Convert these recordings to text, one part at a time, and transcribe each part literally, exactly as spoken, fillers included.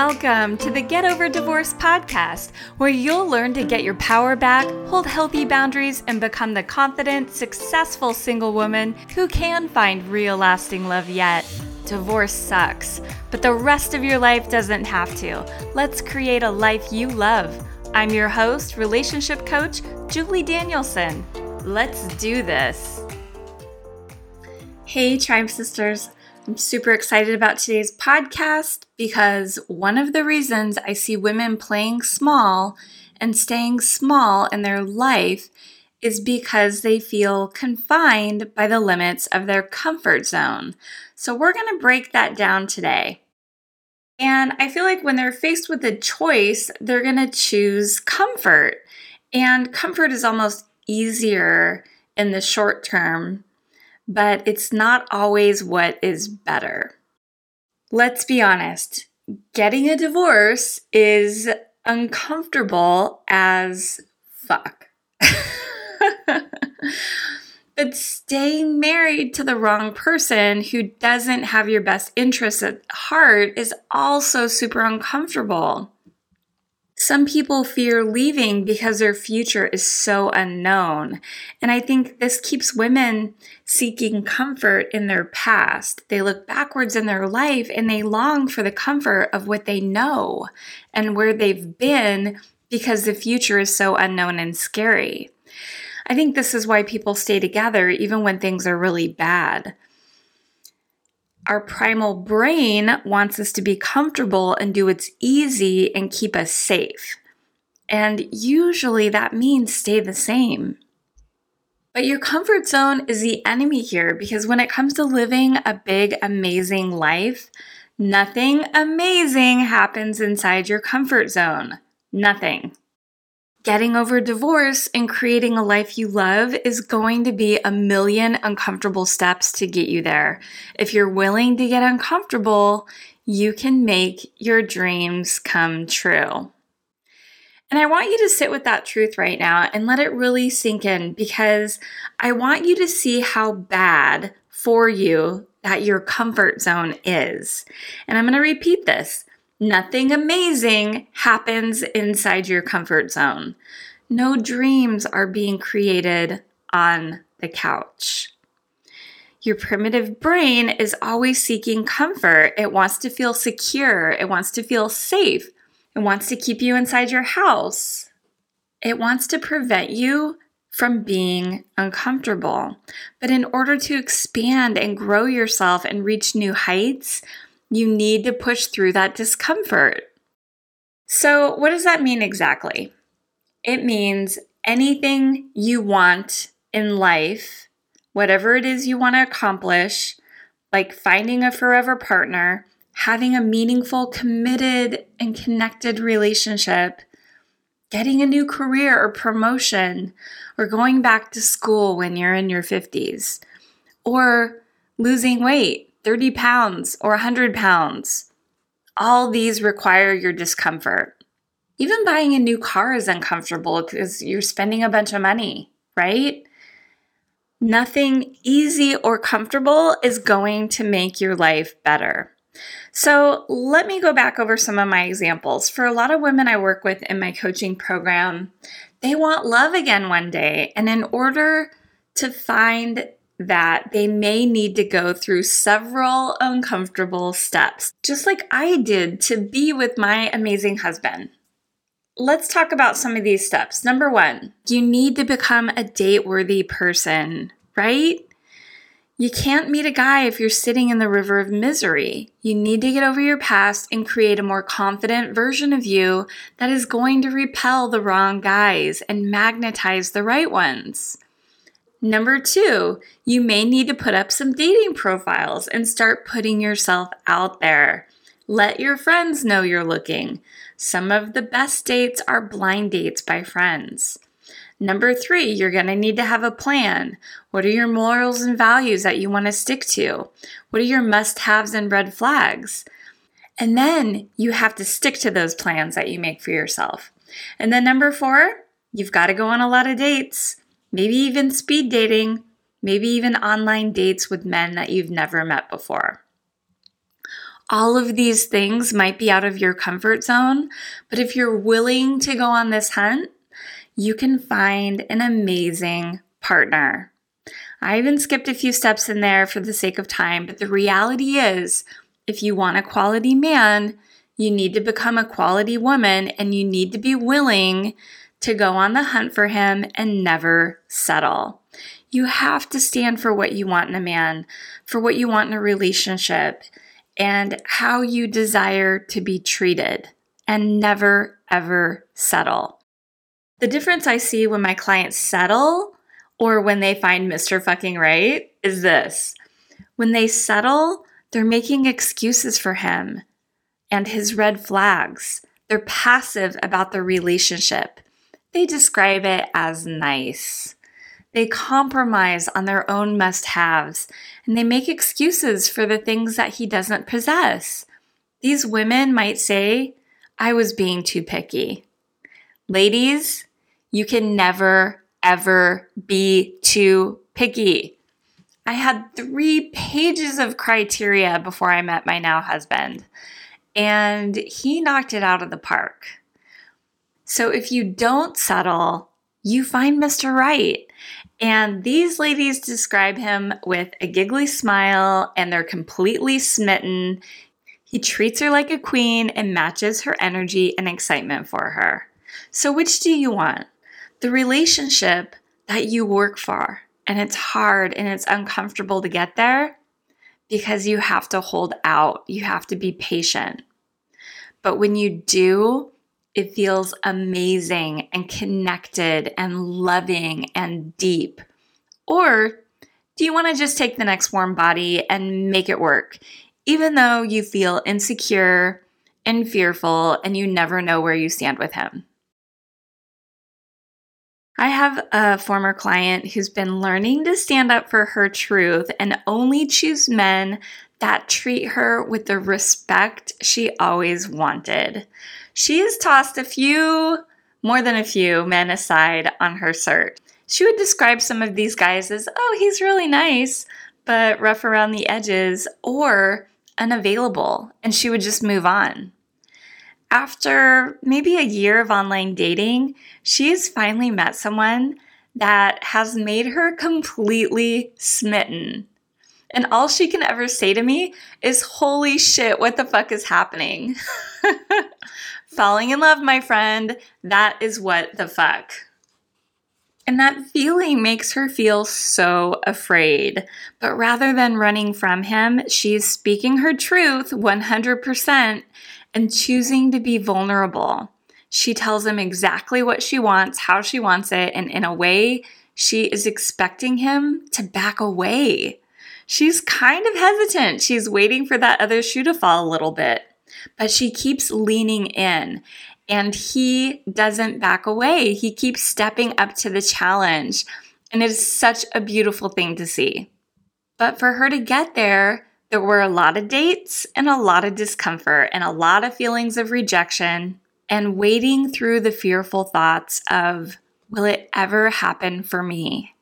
Welcome to the Get Over Divorce podcast, where you'll learn to get your power back, hold healthy boundaries, and become the confident, successful single woman who can find real lasting love yet. Divorce sucks, but the rest of your life doesn't have to. Let's create a life you love. I'm your host, relationship coach, Julie Danielson. Let's do this. Hey, Tribe Sisters. I'm super excited about today's podcast because one of the reasons I see women playing small and staying small in their life is because they feel confined by the limits of their comfort zone. So we're going to break that down today. And I feel like when they're faced with a choice, they're going to choose comfort. And comfort is almost easier in the short term, but it's not always what is better. Let's be honest, getting a divorce is uncomfortable as fuck. But staying married to the wrong person who doesn't have your best interests at heart is also super uncomfortable. Some people fear leaving because their future is so unknown. And I think this keeps women seeking comfort in their past. They look backwards in their life and they long for the comfort of what they know and where they've been because the future is so unknown and scary. I think this is why people stay together even when things are really bad. Our primal brain wants us to be comfortable and do what's easy and keep us safe. And usually that means stay the same. But your comfort zone is the enemy here because when it comes to living a big, amazing life, nothing amazing happens inside your comfort zone. Nothing. Getting over divorce and creating a life you love is going to be a million uncomfortable steps to get you there. If you're willing to get uncomfortable, you can make your dreams come true. And I want you to sit with that truth right now and let it really sink in because I want you to see how bad for you that your comfort zone is. And I'm going to repeat this. Nothing amazing happens inside your comfort zone. No dreams are being created on the couch. Your primitive brain is always seeking comfort. It wants to feel secure. It wants to feel safe. It wants to keep you inside your house. It wants to prevent you from being uncomfortable. But in order to expand and grow yourself and reach new heights, you need to push through that discomfort. So what does that mean exactly? It means anything you want in life, whatever it is you want to accomplish, like finding a forever partner, having a meaningful, committed, and connected relationship, getting a new career or promotion, or going back to school when you're in your fifties, or losing weight. thirty pounds or one hundred pounds. All these require your discomfort. Even buying a new car is uncomfortable because you're spending a bunch of money, right? Nothing easy or comfortable is going to make your life better. So let me go back over some of my examples. For a lot of women I work with in my coaching program, they want love again one day. And in order to find that they may need to go through several uncomfortable steps, just like I did to be with my amazing husband. Let's talk about some of these steps. Number one, you need to become a date-worthy person, right? You can't meet a guy if you're sitting in the river of misery. You need to get over your past and create a more confident version of you that is going to repel the wrong guys and magnetize the right ones. Number two, you may need to put up some dating profiles and start putting yourself out there. Let your friends know you're looking. Some of the best dates are blind dates by friends. Number three, you're going to need to have a plan. What are your morals and values that you want to stick to? What are your must-haves and red flags? And then you have to stick to those plans that you make for yourself. And then number four, you've got to go on a lot of dates. Maybe even speed dating, maybe even online dates with men that you've never met before. all of these things might be out of your comfort zone, but if you're willing to go on this hunt, you can find an amazing partner. I even skipped a few steps in there for the sake of time, but the reality is, if you want a quality man, you need to become a quality woman, and you need to be willing to go on the hunt for him and never settle. You have to stand for what you want in a man, for what you want in a relationship, and how you desire to be treated, and never, ever settle. The difference I see when my clients settle or when they find Mister Fucking Right is this. When they settle, they're making excuses for him and his red flags. They're passive about their relationship. They describe it as nice. They compromise on their own must-haves, and they make excuses for the things that he doesn't possess. These women might say, I was being too picky. Ladies, you can never, ever be too picky. I had three pages of criteria before I met my now husband, and he knocked it out of the park. So if you don't settle, you find Mister Right. And these ladies describe him with a giggly smile, and they're completely smitten. He treats her like a queen and matches her energy and excitement for her. So which do you want? The relationship that you work for, and it's hard and it's uncomfortable to get there because you have to hold out. You have to be patient. But when you do, it feels amazing and connected and loving and deep. Or do you want to just take the next warm body and make it work, even though you feel insecure and fearful and you never know where you stand with him? I have a former client who's been learning to stand up for her truth and only choose men that treat her with the respect she always wanted. She has tossed a few, more than a few, men aside on her search. She would describe some of these guys as, oh, he's really nice, but rough around the edges, or unavailable, and she would just move on. After maybe a year of online dating, she has finally met someone that has made her completely smitten. And all she can ever say to me is, holy shit, what the fuck is happening? Falling in love, my friend, that is what the fuck. And that feeling makes her feel so afraid. But rather than running from him, she is speaking her truth one hundred percent and choosing to be vulnerable. She tells him exactly what she wants, how she wants it, and in a way, she is expecting him to back away. She's kind of hesitant. She's waiting for that other shoe to fall a little bit, but she keeps leaning in, and he doesn't back away. He keeps stepping up to the challenge, and it is such a beautiful thing to see. But for her to get there, there were a lot of dates and a lot of discomfort and a lot of feelings of rejection and wading through the fearful thoughts of, will it ever happen for me?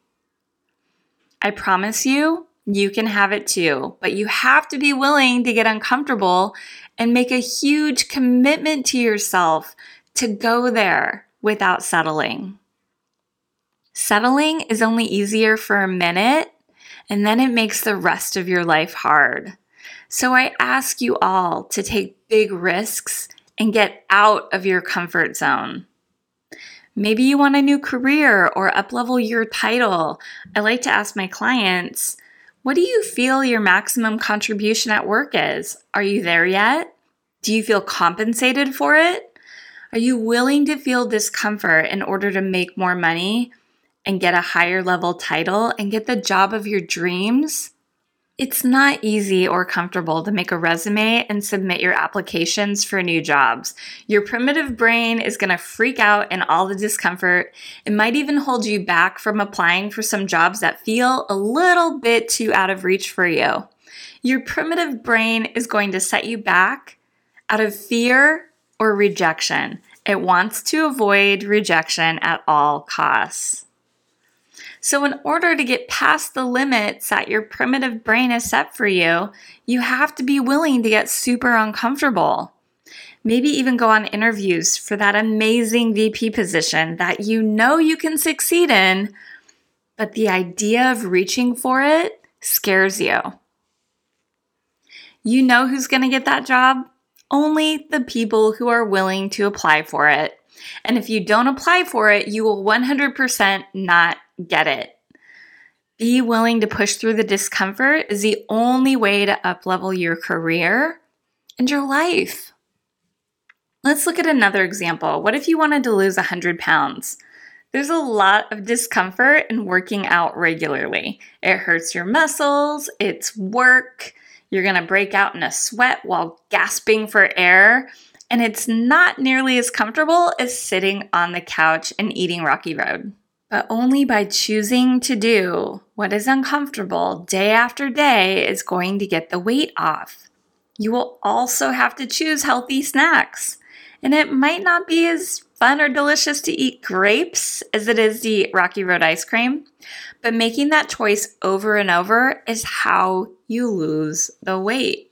I promise you, you can have it too, but you have to be willing to get uncomfortable and make a huge commitment to yourself to go there without settling. Settling is only easier for a minute, and then it makes the rest of your life hard. So I ask you all to take big risks and get out of your comfort zone. Maybe you want a new career or up-level your title. I like to ask my clients, what do you feel your maximum contribution at work is? Are you there yet? Do you feel compensated for it? Are you willing to feel discomfort in order to make more money and get a higher level title and get the job of your dreams? It's not easy or comfortable to make a resume and submit your applications for new jobs. Your primitive brain is going to freak out in all the discomfort. It might even hold you back from applying for some jobs that feel a little bit too out of reach for you. Your primitive brain is going to set you back out of fear or rejection. It wants to avoid rejection at all costs. So in order to get past the limits that your primitive brain has set for you, you have to be willing to get super uncomfortable. Maybe even go on interviews for that amazing V P position that you know you can succeed in, but the idea of reaching for it scares you. You know who's going to get that job? Only the people who are willing to apply for it. And if you don't apply for it, you will one hundred percent not get it. Be willing to push through the discomfort is the only way to uplevel your career and your life. Let's look at another example. What if you wanted to lose one hundred pounds? There's a lot of discomfort in working out regularly. It hurts your muscles, it's work, you're going to break out in a sweat while gasping for air, and it's not nearly as comfortable as sitting on the couch and eating Rocky Road. But only by choosing to do what is uncomfortable day after day is going to get the weight off. You will also have to choose healthy snacks. And it might not be as fun or delicious to eat grapes as it is to eat Rocky Road ice cream, but making that choice over and over is how you lose the weight.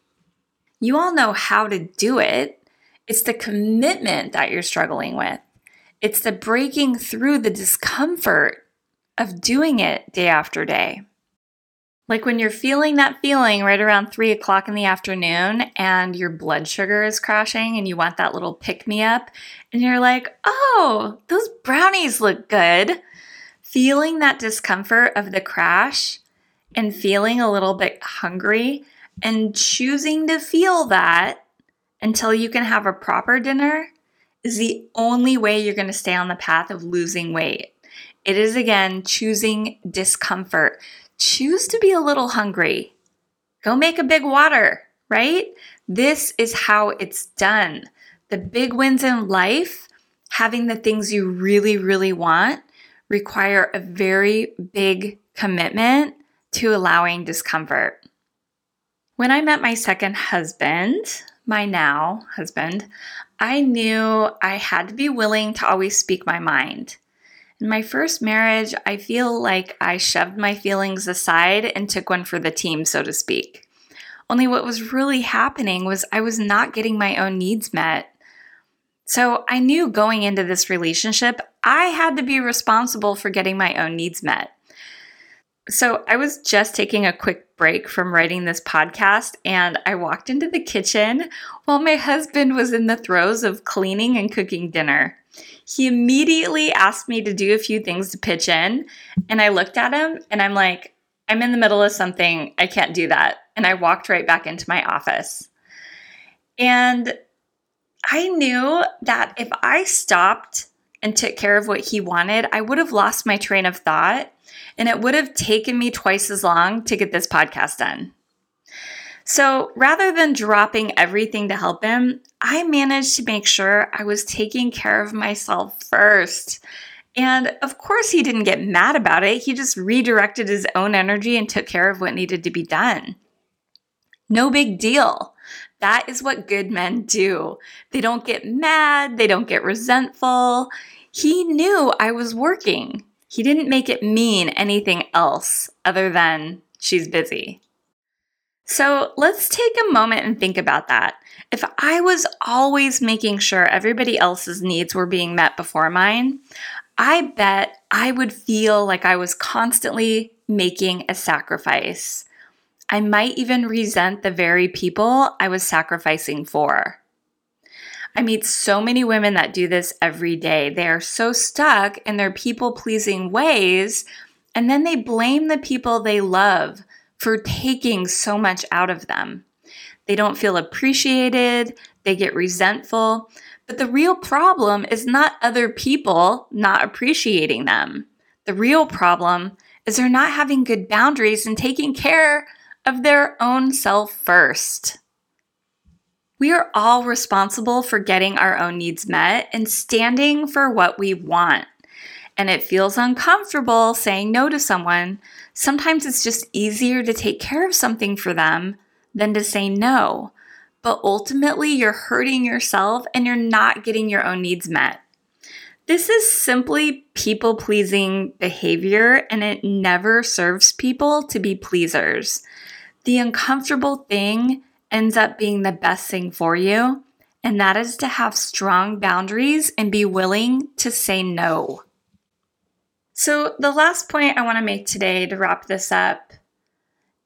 You all know how to do it. It's the commitment that you're struggling with. It's the breaking through the discomfort of doing it day after day. Like when you're feeling that feeling right around three o'clock in the afternoon and your blood sugar is crashing and you want that little pick-me-up and you're like, oh, those brownies look good. Feeling that discomfort of the crash and feeling a little bit hungry and choosing to feel that until you can have a proper dinner is the only way you're going to stay on the path of losing weight. It is, again, choosing discomfort. Choose to be a little hungry. Go make a big water, right? This is how it's done. The big wins in life, having the things you really, really want, require a very big commitment to allowing discomfort. When I met my second husband, my now husband, I knew I had to be willing to always speak my mind. In my first marriage, I feel like I shoved my feelings aside and took one for the team, so to speak. Only what was really happening was I was not getting my own needs met. So I knew going into this relationship, I had to be responsible for getting my own needs met. So I was just taking a quick break from writing this podcast, and I walked into the kitchen while my husband was in the throes of cleaning and cooking dinner. He immediately asked me to do a few things to pitch in, and I looked at him and I'm like, I'm in the middle of something. I can't do that. And I walked right back into my office. And I knew that if I stopped and took care of what he wanted, I would have lost my train of thought, and it would have taken me twice as long to get this podcast done. So rather than dropping everything to help him, I managed to make sure I was taking care of myself first. And of course, he didn't get mad about it. He just redirected his own energy and took care of what needed to be done. No big deal. That is what good men do. They don't get mad. They don't get resentful. He knew I was working. He didn't make it mean anything else other than she's busy. So let's take a moment and think about that. If I was always making sure everybody else's needs were being met before mine, I bet I would feel like I was constantly making a sacrifice. I might even resent the very people I was sacrificing for. I meet so many women that do this every day. They are so stuck in their people-pleasing ways, and then they blame the people they love for taking so much out of them. They don't feel appreciated, they get resentful, but the real problem is not other people not appreciating them. The real problem is they're not having good boundaries and taking care of their own self first. We are all responsible for getting our own needs met and standing for what we want. And it feels uncomfortable saying no to someone. Sometimes it's just easier to take care of something for them than to say no. But ultimately, you're hurting yourself and you're not getting your own needs met. This is simply people-pleasing behavior, and it never serves people to be pleasers. The uncomfortable thing ends up being the best thing for you, and that is to have strong boundaries and be willing to say no. So the last point I want to make today to wrap this up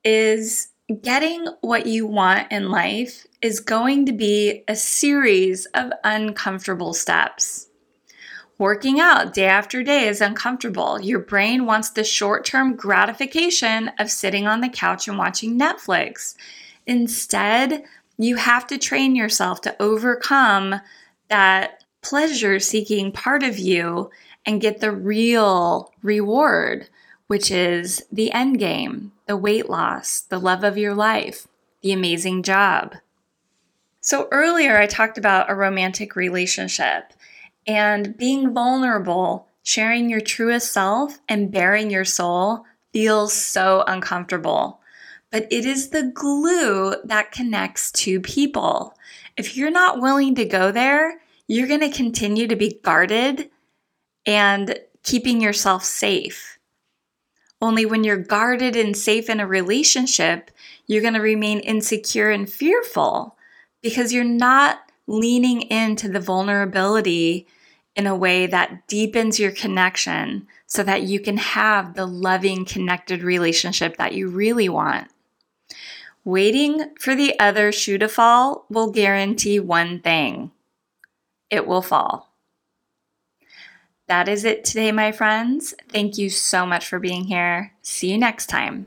is getting what you want in life is going to be a series of uncomfortable steps. Working out day after day is uncomfortable. Your brain wants the short-term gratification of sitting on the couch and watching Netflix. Instead, you have to train yourself to overcome that pleasure-seeking part of you and get the real reward, which is the end game, the weight loss, the love of your life, the amazing job. So earlier I talked about a romantic relationship. And being vulnerable, sharing your truest self, and bearing your soul feels so uncomfortable. But it is the glue that connects two people. If you're not willing to go there, you're going to continue to be guarded and keeping yourself safe. Only when you're guarded and safe in a relationship, you're going to remain insecure and fearful because you're not leaning into the vulnerability in a way that deepens your connection so that you can have the loving, connected relationship that you really want. Waiting for the other shoe to fall will guarantee one thing. It will fall. That is it today, my friends. Thank you so much for being here. See you next time.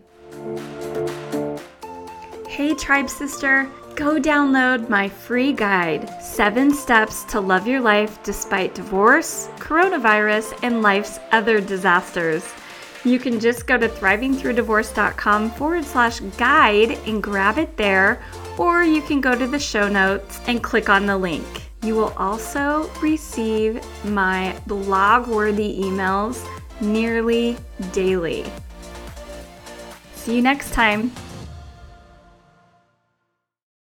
Hey, Tribe Sister. Go download my free guide, Seven Steps to Love Your Life Despite Divorce, Coronavirus, and Life's Other Disasters. You can just go to thriving through divorce dot com forward slash guide and grab it there, or you can go to the show notes and click on the link. You will also receive my blog-worthy emails nearly daily. See you next time.